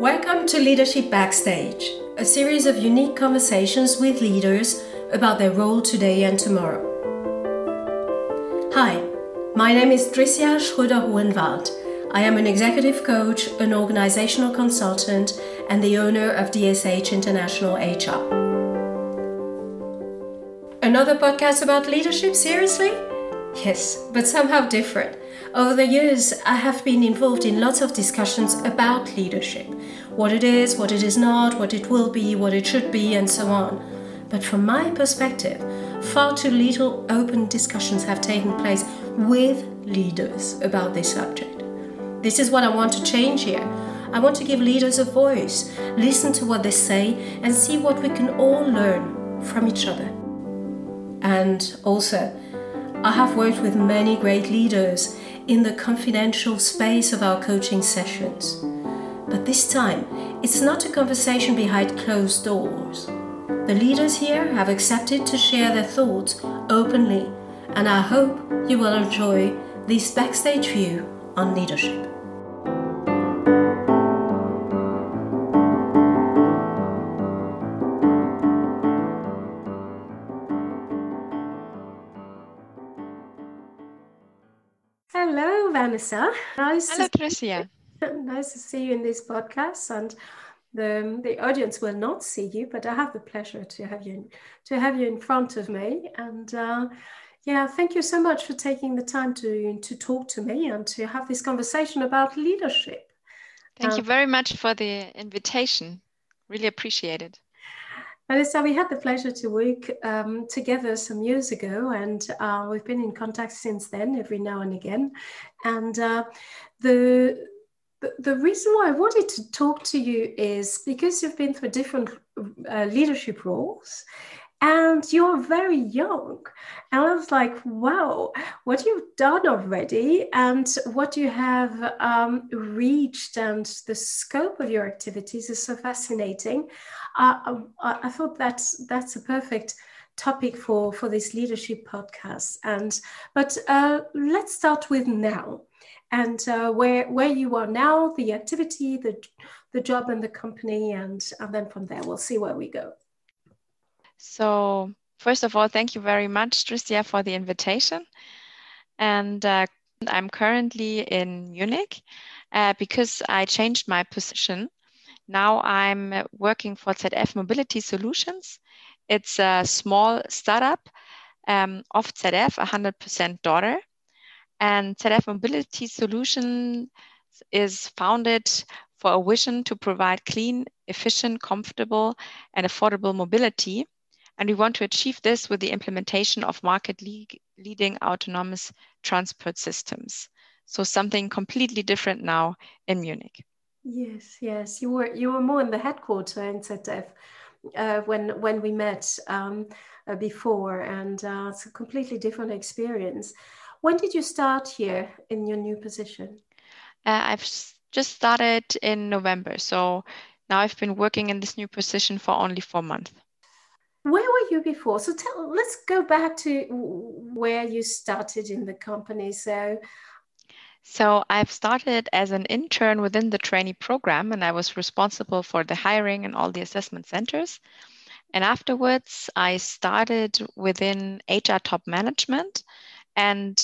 Welcome to Leadership Backstage, a series of unique conversations with leaders about their role today and tomorrow. Hi, my name is Tricia Schröder-Hoenwald. I am an executive coach, an organizational consultant, and the owner of DSH International HR. Another podcast about leadership, seriously? Yes, but somehow different. Over the years, I have been involved in lots of discussions about leadership. What it is, what it is not, what it will be, what it should be, and so on. But from my perspective, far too little open discussions have taken place with leaders about this subject. This is what I want to change here. I want to give leaders a voice, listen to what they say, and see what we can all learn from each other. And also, I have worked with many great leaders in the confidential space of our coaching sessions. But this time, it's not a conversation behind closed doors. The leaders here have accepted to share their thoughts openly, and I hope you will enjoy this backstage view on leadership. Hello, Vanessa. Hello, Tricia. Nice to see you in this podcast, and the audience will not see you, but I have the pleasure to have you in front of me. And yeah, thank you so much for taking the time to talk to me and to have this conversation about leadership. Thank you very much for the invitation. Really appreciate it. Vanessa, we had the pleasure to work together some years ago, and we've been in contact since then, every now and again. And the reason why I wanted to talk to you is because you've been through different leadership roles, and you're very young. And I was like, wow, what you've done already and what you have reached and the scope of your activities is so fascinating. I thought that's a perfect topic for this leadership podcast. But let's start with now and where you are now, the activity, the job and the company, and then from there we'll see where we go. So first of all, thank you very much, Tricia, for the invitation. And I'm currently in Munich because I changed my position. Now I'm working for ZF Mobility Solutions. It's a small startup of ZF, 100% daughter. And ZF Mobility Solutions is founded for a vision to provide clean, efficient, comfortable, and affordable mobility. And we want to achieve this with the implementation of market-leading autonomous transport systems. So something completely different now in Munich. Yes. You were more in the headquarters in ZF when we met before, and it's a completely different experience. When did you start here in your new position? I've just started in November. So now I've been working in this new position for only 4 months. Where were you before? So let's go back to where you started in the company. So I've started as an intern within the trainee program, and I was responsible for the hiring and all the assessment centers. And afterwards, I started within HR top management and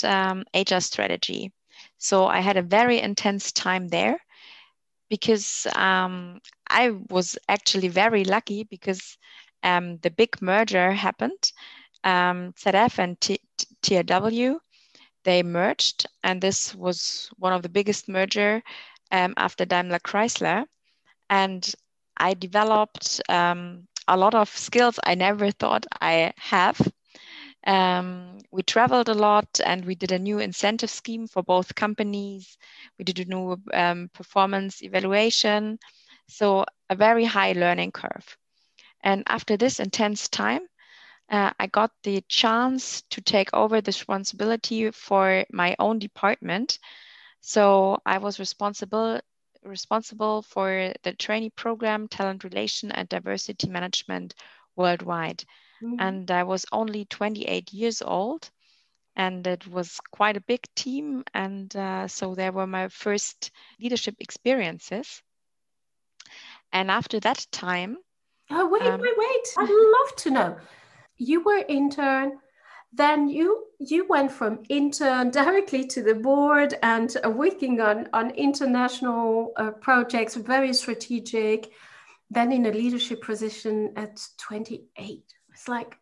HR strategy. So I had a very intense time there because I was actually very lucky because the big merger happened. ZF and TRW, they merged, and this was one of the biggest merger after Daimler Chrysler. And I developed a lot of skills I never thought I have. We traveled a lot, and we did a new incentive scheme for both companies. We did a new performance evaluation. So a very high learning curve. And after this intense time, I got the chance to take over the responsibility for my own department. So I was responsible for the trainee program, talent relation, and diversity management worldwide. Mm-hmm. And I was only 28 years old, and it was quite a big team. And so there were my first leadership experiences. And after that time... Oh, wait. I'd love to know. You were intern, then you went from intern directly to the board and working on international projects, very strategic, then in a leadership position at 28. It's like,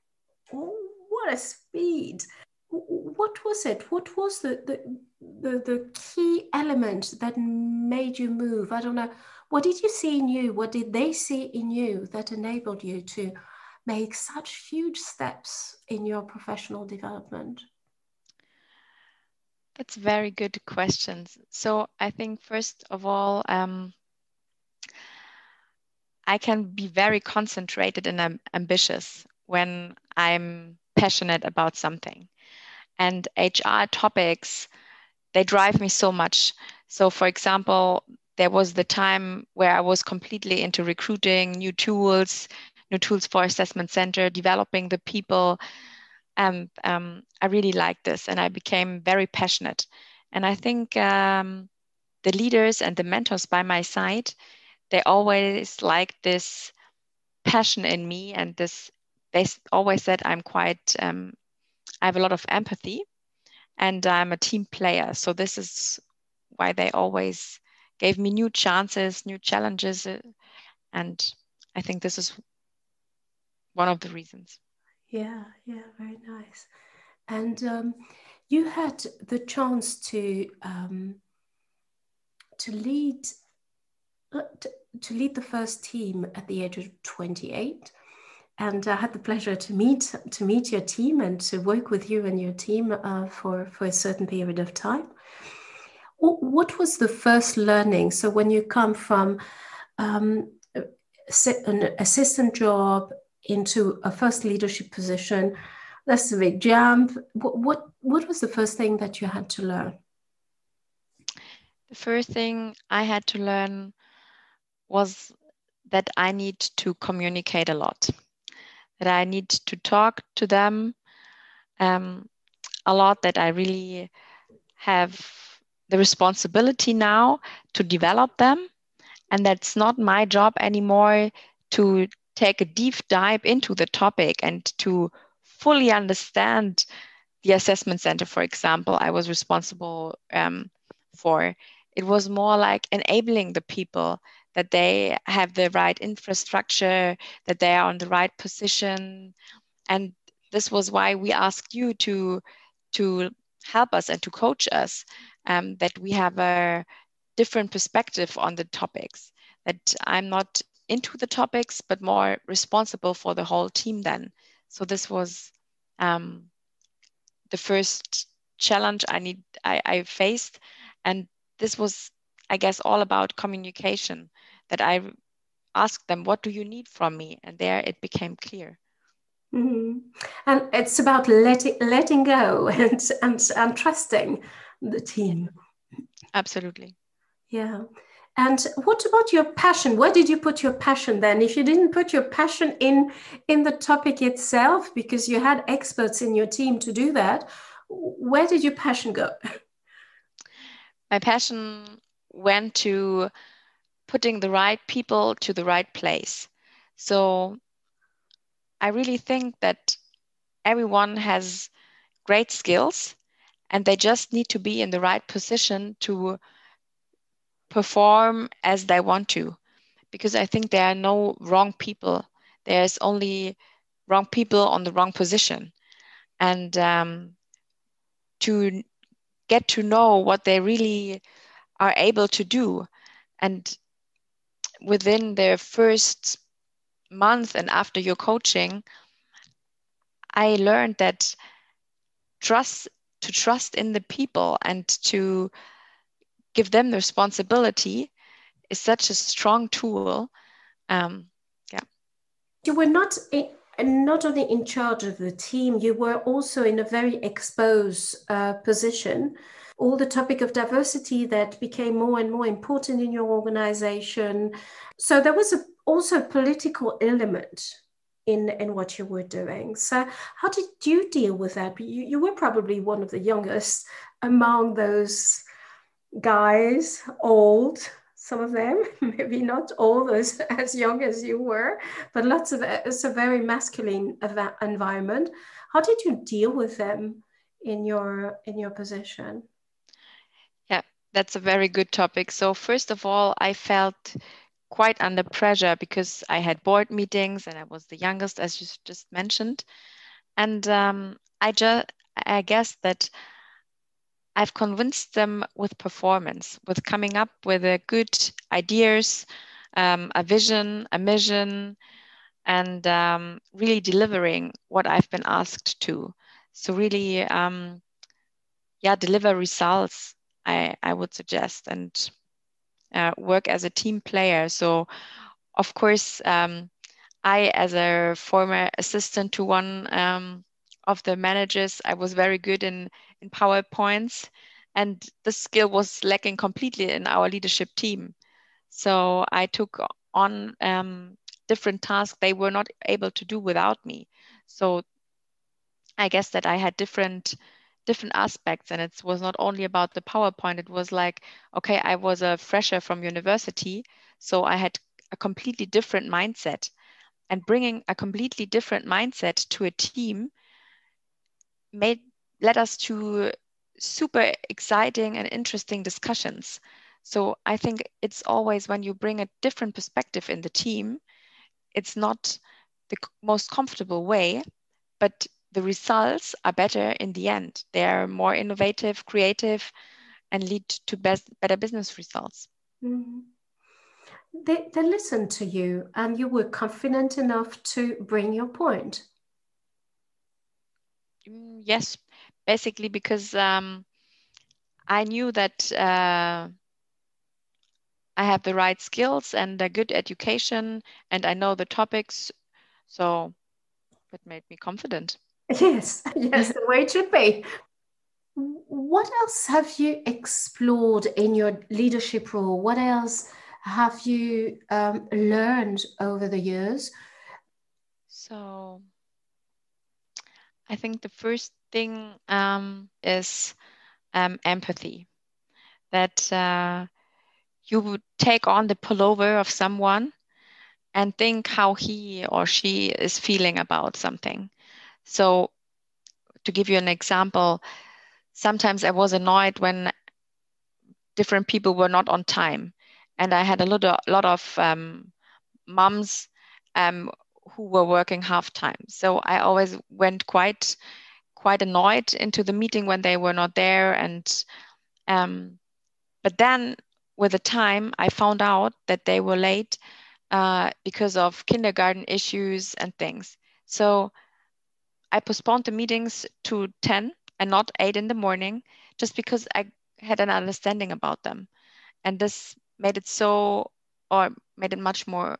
oh, what a speed. What was it? What was the key element that made you move? I don't know. What did you see in you? What did they see in you that enabled you to make such huge steps in your professional development? That's very good questions. So I think first of all, I can be very concentrated and ambitious when I'm passionate about something. And HR topics, they drive me so much. So for example, there was the time where I was completely into recruiting, new tools for assessment center, developing the people. And I really liked this and I became very passionate. And I think the leaders and the mentors by my side, they always liked this passion in me and this, they always said I'm quite, I have a lot of empathy and I'm a team player. So this is why they always gave me new chances, new challenges. And I think this is one of the reasons. Yeah, very nice. And you had the chance to lead the first team at the age of 28. And I had the pleasure to meet your team and to work with you and your team for a certain period of time. What was the first learning? So when you come from an assistant job into a first leadership position, that's a big jump. What was the first thing that you had to learn? The first thing I had to learn was that I need to communicate a lot. That I need to talk to them a lot, that I really have the responsibility now to develop them. And that's not my job anymore to take a deep dive into the topic and to fully understand the assessment center, for example, I was responsible for. It was more like enabling the people that they have the right infrastructure, that they are on the right position. And this was why we asked you to help us and to coach us, that we have a different perspective on the topics, that I'm not into the topics, but more responsible for the whole team then. So this was the first challenge I faced. And this was, I guess, all about communication, that I asked them, what do you need from me? And there it became clear. Mm-hmm. And it's about letting go and trusting the team. Absolutely. Yeah. And what about your passion? Where did you put your passion then? If you didn't put your passion in the topic itself, because you had experts in your team to do that, where did your passion go? My passion went to putting the right people to the right place. So I really think that everyone has great skills and they just need to be in the right position to perform as they want to, because I think there are no wrong people. There's only wrong people on the wrong position. And to get to know what they really are able to do. And within their first month and after your coaching, I learned that trust in the people and to give them the responsibility is such a strong tool. You were not only in charge of the team, you were also in a very exposed position. All the topic of diversity that became more and more important in your organization. So there was also a political element in what you were doing. So how did you deal with that? You were probably one of the youngest among those guys, old. some of them, maybe not all as young as you were, but lots of, it's a very masculine environment. How did you deal with them in your position? Yeah, that's a very good topic. So first of all, I felt quite under pressure because I had board meetings and I was the youngest, as you just mentioned. And I guess that I've convinced them with performance, with coming up with good ideas, a vision, a mission, and really delivering what I've been asked to. So really, deliver results, I would suggest, and work as a team player. So, of course, I, as a former assistant to one of the managers, I was very good in PowerPoints, and this skill was lacking completely in our leadership team. So I took on different tasks they were not able to do without me. So I guess that I had different aspects, and it was not only about the PowerPoint. It was like, okay, I was a fresher from university, so I had a completely different mindset, and bringing a completely different mindset to a team led us to super exciting and interesting discussions. So I think it's always when you bring a different perspective in the team, it's not the most comfortable way, but the results are better in the end. They are more innovative, creative, and lead to better business results. Mm-hmm. They listened to you, and you were confident enough to bring your point. Yes, basically because I knew that I have the right skills and a good education, and I know the topics, so it made me confident. Yes, the way it should be. What else have you explored in your leadership role? What else have you learned over the years? So I think the first thing is empathy, that you would take on the pullover of someone and think how he or she is feeling about something. So to give you an example, sometimes I was annoyed when different people were not on time. And I had a lot of moms who were working half time. So I always went quite annoyed into the meeting when they were not there. And but then with the time, I found out that they were late because of kindergarten issues and things. So I postponed the meetings to 10 and not 8 in the morning, just because I had an understanding about them. And this made it much more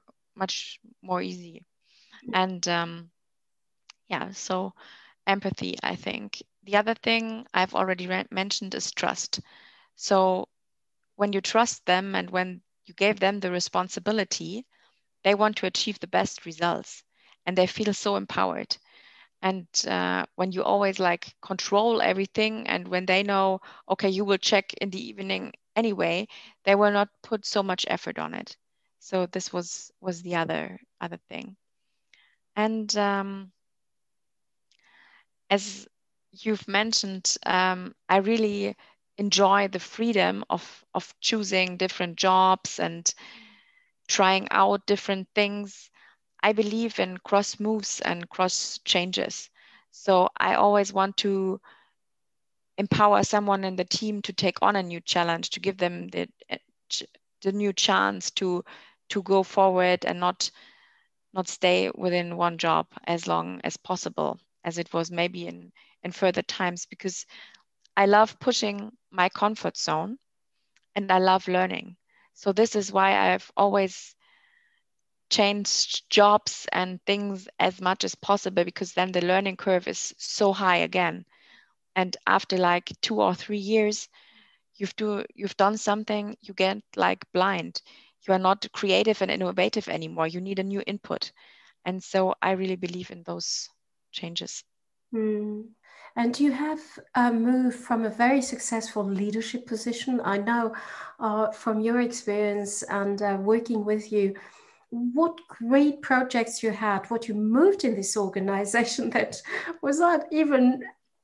easy. And so empathy, I think. The other thing I've already mentioned is trust. So when you trust them and when you gave them the responsibility, they want to achieve the best results and they feel so empowered. And when you always like control everything, and when they know, okay, you will check in the evening anyway, they will not put so much effort on it. So this was the other thing. And as you've mentioned, I really enjoy the freedom of choosing different jobs and trying out different things. I believe in cross moves and cross changes. So I always want to empower someone in the team to take on a new challenge, to give them the new chance to go forward and not stay within one job as long as possible, as it was maybe in further times, because I love pushing my comfort zone and I love learning. So this is why I've always changed jobs and things as much as possible, because then the learning curve is so high again. And after like 2 or 3 years, you've done something, you get like blind. You are not creative and innovative anymore. You need a new input. And so I really believe in those changes. Mm. And you have moved from a very successful leadership position. I know from your experience and working with you, what great projects you had, what you moved in this organization that was not even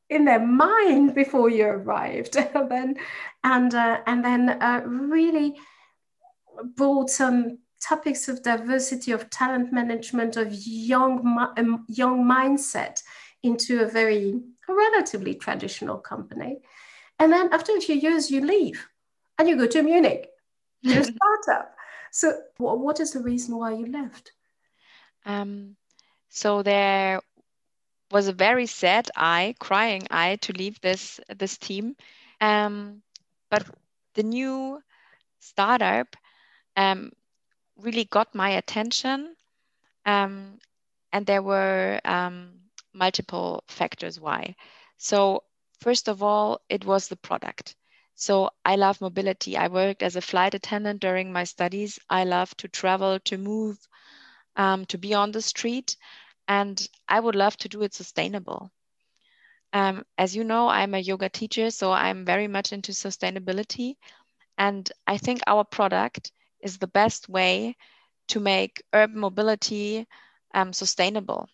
in their mind before you arrived. and then really brought some topics of diversity, of talent management, of young mindset into a very relatively traditional company. And then after a few years, you leave and you go to Munich, you're a startup. So what is the reason why you left? So there was a very sad eye, crying eye to leave this team. But the new startup really got my attention. And there were multiple factors why. So first of all, it was the product. So I love mobility. I worked as a flight attendant during my studies. I love to travel, to move, to be on the street. And I would love to do it sustainable. As you know, I'm a yoga teacher, so I'm very much into sustainability. And I think our product is the best way to make urban mobility sustainable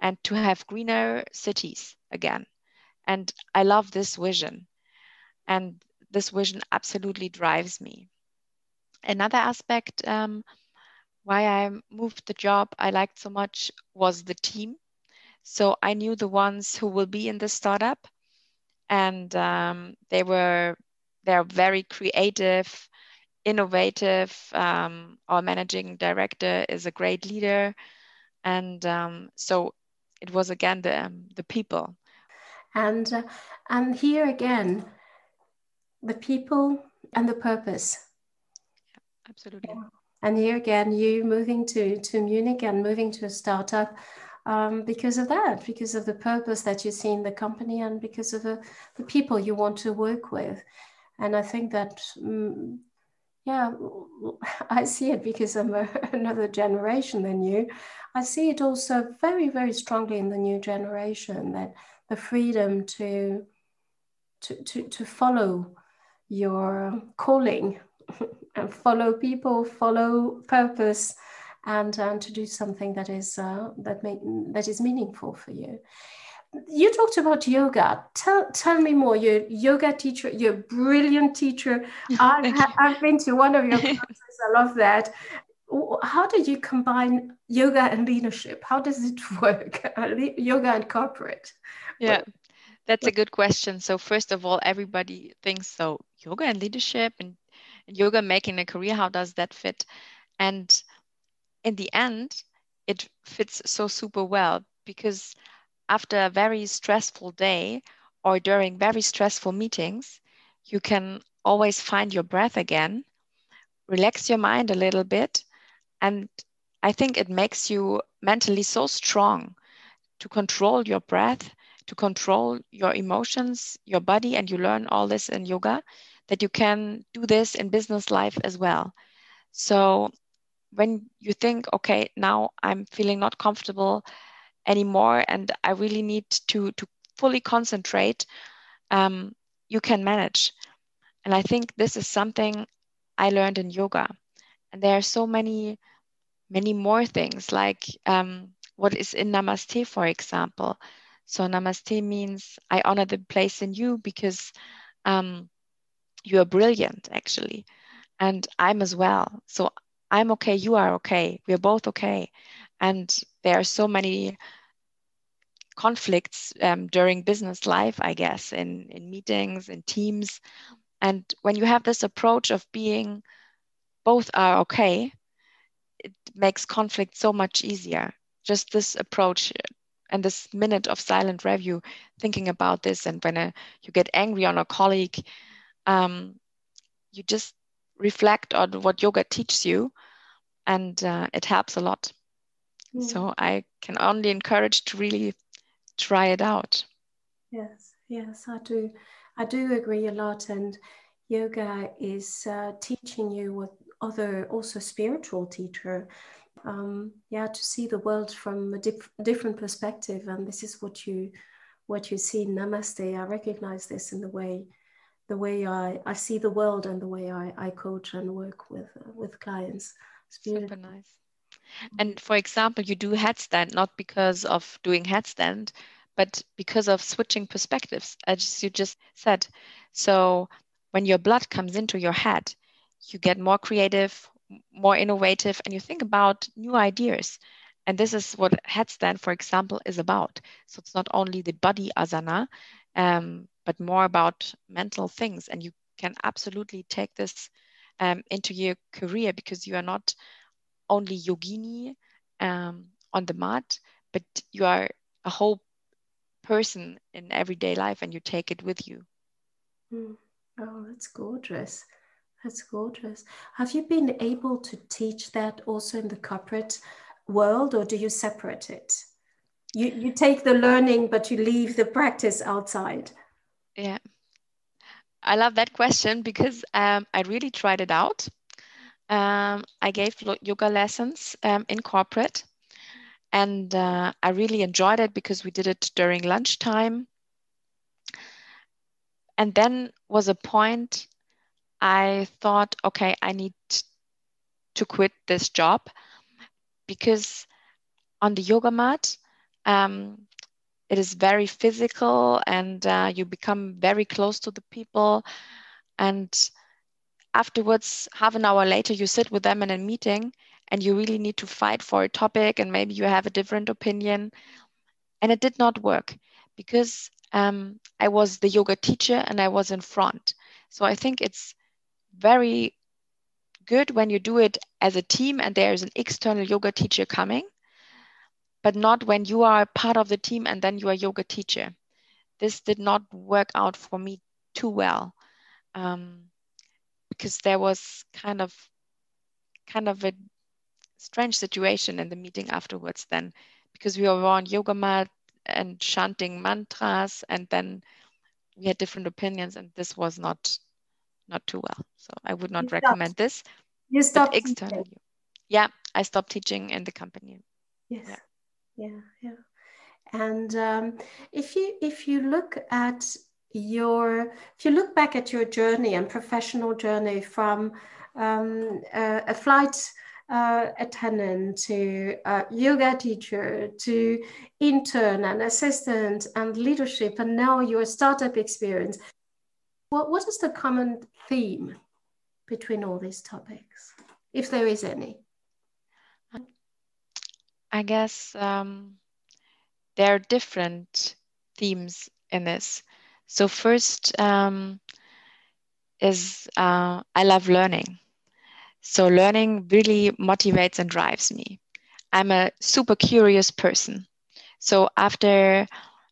and to have greener cities again. And I love this vision. And this vision absolutely drives me. Another aspect why I moved the job I liked so much was the team. So I knew the ones who will be in the startup, and they're very creative, innovative. Our managing director is a great leader, and so it was again the people. And here again, the people and the purpose. Yeah, absolutely. Yeah. And here again, you moving to Munich and moving to a startup because of that, because of the purpose that you see in the company and because of the people you want to work with. And I think that, I see it because I'm another generation than you. I see it also very, very strongly in the new generation, that the freedom to follow your calling and follow people, follow purpose, and to do something that is that is meaningful for you. You talked about yoga. Tell me more. You're a yoga teacher. You're a brilliant teacher. I've been to one of your classes. I love that. How do you combine yoga and leadership? How does it work? Yoga and corporate. Yeah. That's a good question. So first of all, everybody thinks, so yoga and leadership and yoga making a career, how does that fit? And in the end, it fits so super well, because after a very stressful day or during very stressful meetings, you can always find your breath again, relax your mind a little bit. And I think it makes you mentally so strong to control your breath, to control your emotions, your body, and you learn all this in yoga, that you can do this in business life as well. So when you think, okay, now I'm feeling not comfortable anymore and I really need to fully concentrate, you can manage. And I think this is something I learned in yoga. And there are so many, many more things, like what is in Namaste, for example. So Namaste means I honor the place in you, because you are brilliant, actually. And I'm as well. So I'm okay. You are okay. We are both okay. And there are so many conflicts during business life, I guess, in meetings, in teams. And when you have this approach of being both are okay, it makes conflict so much easier. Just this approach. And this minute of silent review, thinking about this, and when you get angry on a colleague, you just reflect on what yoga teaches you, and it helps a lot. Mm. So I can only encourage to really try it out. Yes, I do agree a lot. And yoga is teaching you what other also spiritual teacher. To see the world from a different perspective, and this is what you what you see, namaste. I recognize this in the way I see the world and the way I coach and work with clients. It's super nice. And for example, you do headstand, not because of doing headstand, but because of switching perspectives, as you just said. So when your blood comes into your head, you get more creative, more innovative, and you think about new ideas. And this is what headstand, for example, is about. So it's not only the body asana, but more about mental things. And you can absolutely take this into your career, because you are not only yogini on the mat, but you are a whole person in everyday life, and you take it with you. Oh, that's gorgeous. That's gorgeous. Have you been able to teach that also in the corporate world, or do you separate it? You take the learning, but you leave the practice outside. Yeah. I love that question, because I really tried it out. I gave yoga lessons in corporate, and I really enjoyed it because we did it during lunchtime. And then was a point I thought, okay, I need to quit this job, because on the yoga mat, it is very physical, and you become very close to the people, and afterwards, half an hour later, you sit with them in a meeting and you really need to fight for a topic, and maybe you have a different opinion. And it did not work, because I was the yoga teacher and I was in front. So I think it's very good when you do it as a team and there is an external yoga teacher coming, but not when you are part of the team and then you are yoga teacher. This did not work out for me too well. Because there was kind of a strange situation in the meeting afterwards then, because we were on yoga mat and chanting mantras, and then we had different opinions, and this was not too well. So I would not recommend this. You stopped externally. Teaching. Yeah, I stopped teaching in the company. Yes. Yeah. And if you look at if you look back at your journey and professional journey from a flight attendant to a yoga teacher to intern and assistant and leadership, and now your startup experience, what is the common theme between all these topics, if there is any? I guess there are different themes in this. So first is I love learning. So learning really motivates and drives me. I'm a super curious person. So after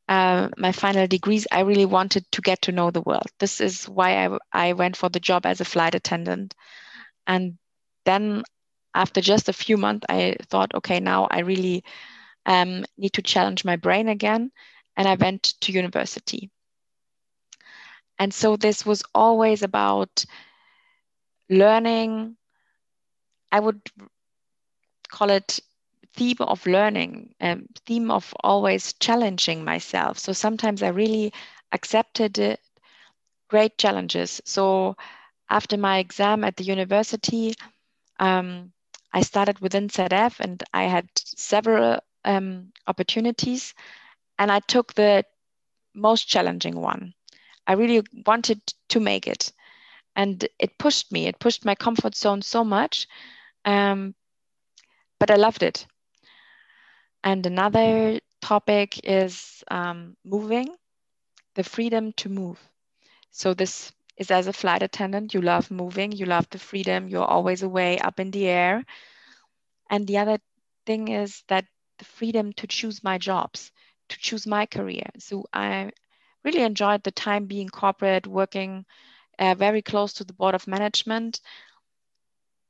my final degrees, I really wanted to get to know the world. This is why I went for the job as a flight attendant. And then after just a few months, I thought, okay, now I really need to challenge my brain again. And I went to university. And so this was always about learning. I would call it theme of learning, theme of always challenging myself. So sometimes I really accepted great challenges. So after my exam at the university, I started within ZF, and I had several opportunities, and I took the most challenging one. I really wanted to make it, and it pushed me. It pushed my comfort zone so much, but I loved it. And another topic is moving, the freedom to move. So this is as a flight attendant, you love moving, you love the freedom, you're always away up in the air. And the other thing is that the freedom to choose my jobs, to choose my career. So I really enjoyed the time being corporate, working very close to the board of management.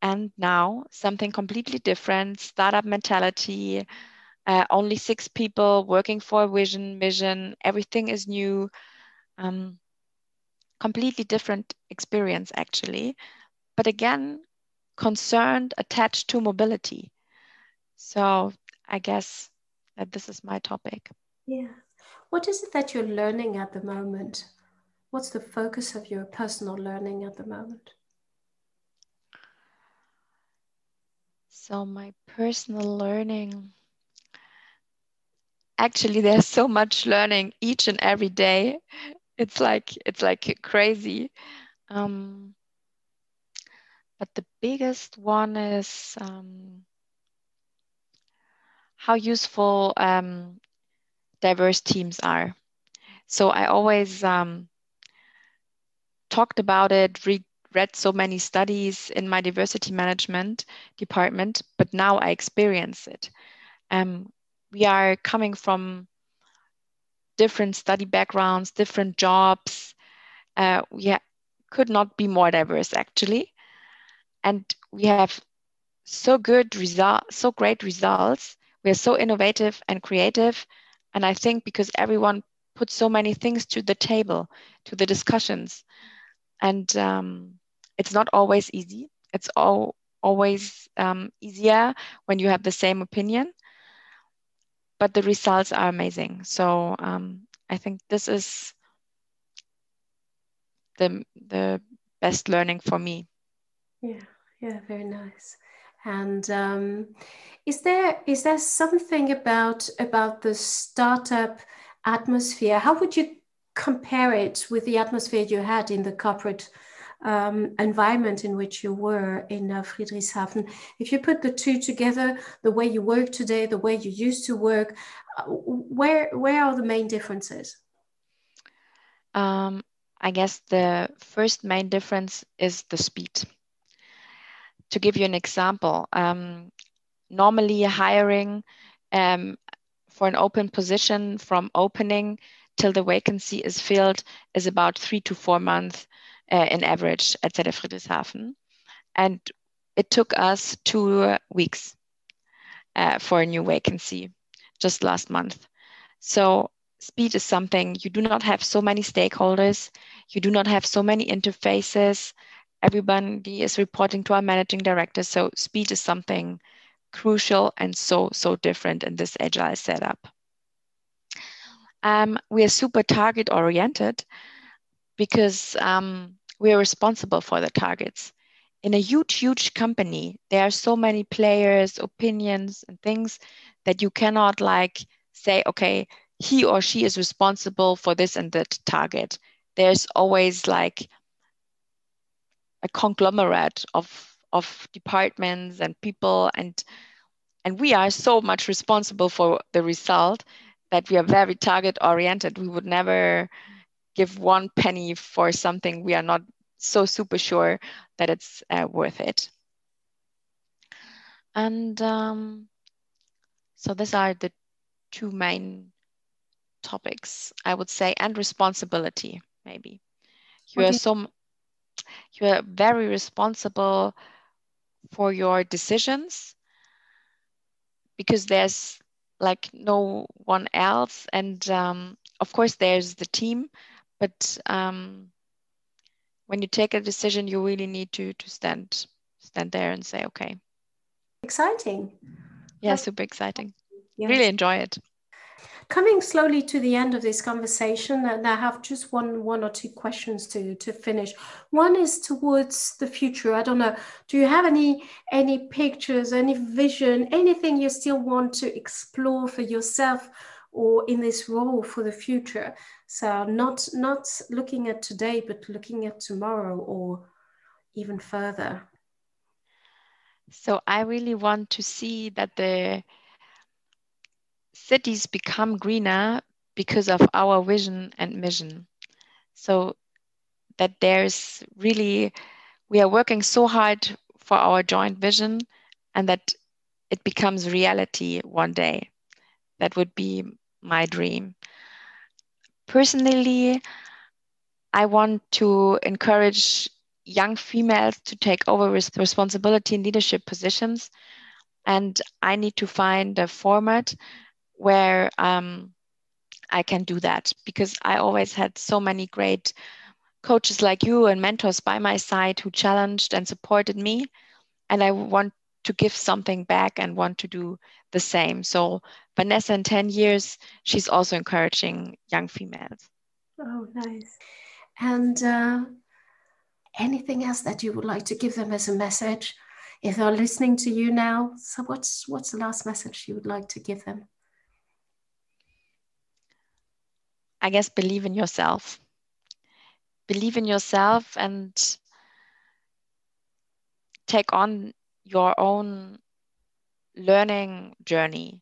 And now something completely different, startup mentality, only 6 people working for a mission, everything is new, completely different experience actually. But again, concerned, attached to mobility. So I guess that this is my topic. Yeah. What is it that you're learning at the moment? What's the focus of your personal learning at the moment? So my personal learning, actually, there's so much learning each and every day. It's like crazy. But the biggest one is how useful diverse teams are. So I always talked about it, read so many studies in my diversity management department, but now I experience it. We are coming from different study backgrounds, different jobs. We could not be more diverse, actually. And we have so great results. We are so innovative and creative. And I think because everyone puts so many things to the table, to the discussions. And it's not always easy. It's always easier when you have the same opinion, but the results are amazing. So I think this is the best learning for me. Yeah, very nice. And is there something about the startup atmosphere? How would you compare it with the atmosphere you had in the corporate environment in which you were in Friedrichshafen? If you put the two together, the way you work today, the way you used to work, where are the main differences? I guess the first main difference is the speed. To give you an example, normally hiring for an open position from opening till the vacancy is filled is about 3 to 4 months in average at ZF Friedrichshafen. And it took us 2 weeks for a new vacancy just last month. So speed is something. You do not have so many stakeholders. You do not have so many interfaces. Everybody is reporting to our managing director. So speed is something crucial and so different in this agile setup. We are super target oriented because we are responsible for the targets. In a huge company, there are so many players, opinions and things that you cannot say, okay, he or she is responsible for this and that target. There's always a conglomerate of departments and people, and we are so much responsible for the result that we are very target oriented. We would never give one penny for something we are not so super sure that it's worth it. And so these are the two main topics, I would say, and responsibility, maybe. You are very responsible for your decisions because there's no one else, and of course there's the team, but when you take a decision, you really need to stand there and say, okay. Exciting. Yeah, super exciting. Yes. Really enjoy it. Coming slowly to the end of this conversation, and I have just one or two questions to finish. One is towards the future. I don't know, do you have any pictures, any vision, anything you still want to explore for yourself or in this role for the future? So not looking at today, but looking at tomorrow or even further. So I really want to see that the cities become greener because of our vision and mission. So that we are working so hard for our joint vision and that it becomes reality one day. That would be my dream. Personally, I want to encourage young females to take over responsibility in leadership positions. And I need to find a format where I can do that, because I always had so many great coaches like you and mentors by my side who challenged and supported me. And I want to give something back and want to do the same. So Vanessa in 10 years, she's also encouraging young females. Oh, nice. And anything else that you would like to give them as a message? If they're listening to you now, so what's the last message you would like to give them? I guess believe in yourself. Believe in yourself and take on your own learning journey.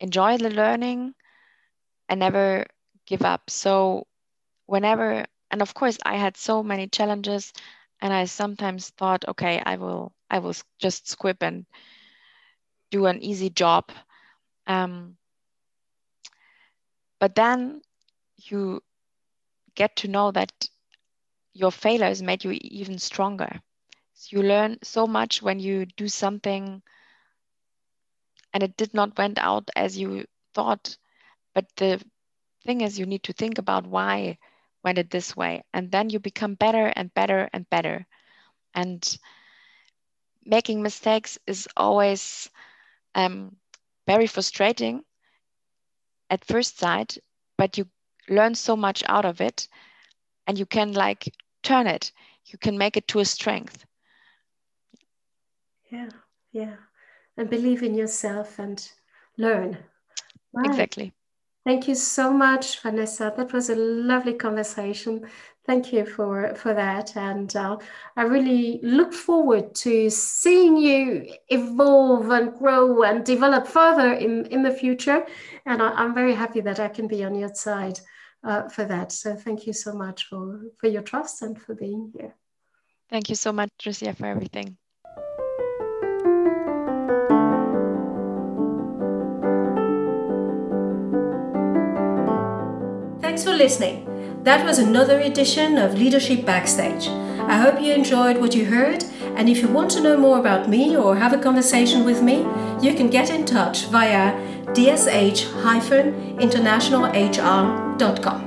Enjoy the learning and never give up. So whenever, and of course I had so many challenges and I sometimes thought, okay, I will just squib and do an easy job. But then you get to know that your failures made you even stronger. So you learn so much when you do something and it did not went out as you thought. But the thing is, you need to think about why went it this way. And then you become better and better and better. And making mistakes is always very frustrating at first sight, but you learn so much out of it and you can like turn it. You can make it to a strength. Yeah, yeah. And believe in yourself and learn. Right. Exactly. Thank you so much, Vanessa. That was a lovely conversation. Thank you for that. And I really look forward to seeing you evolve and grow and develop further in the future. And I'm very happy that I can be on your side for that. So thank you so much for your trust and for being here. Thank you so much, Tricia, for everything. Thanks for listening. That was another edition of Leadership Backstage. I hope you enjoyed what you heard, and if you want to know more about me or have a conversation with me, you can get in touch via dsh-internationalhr.com.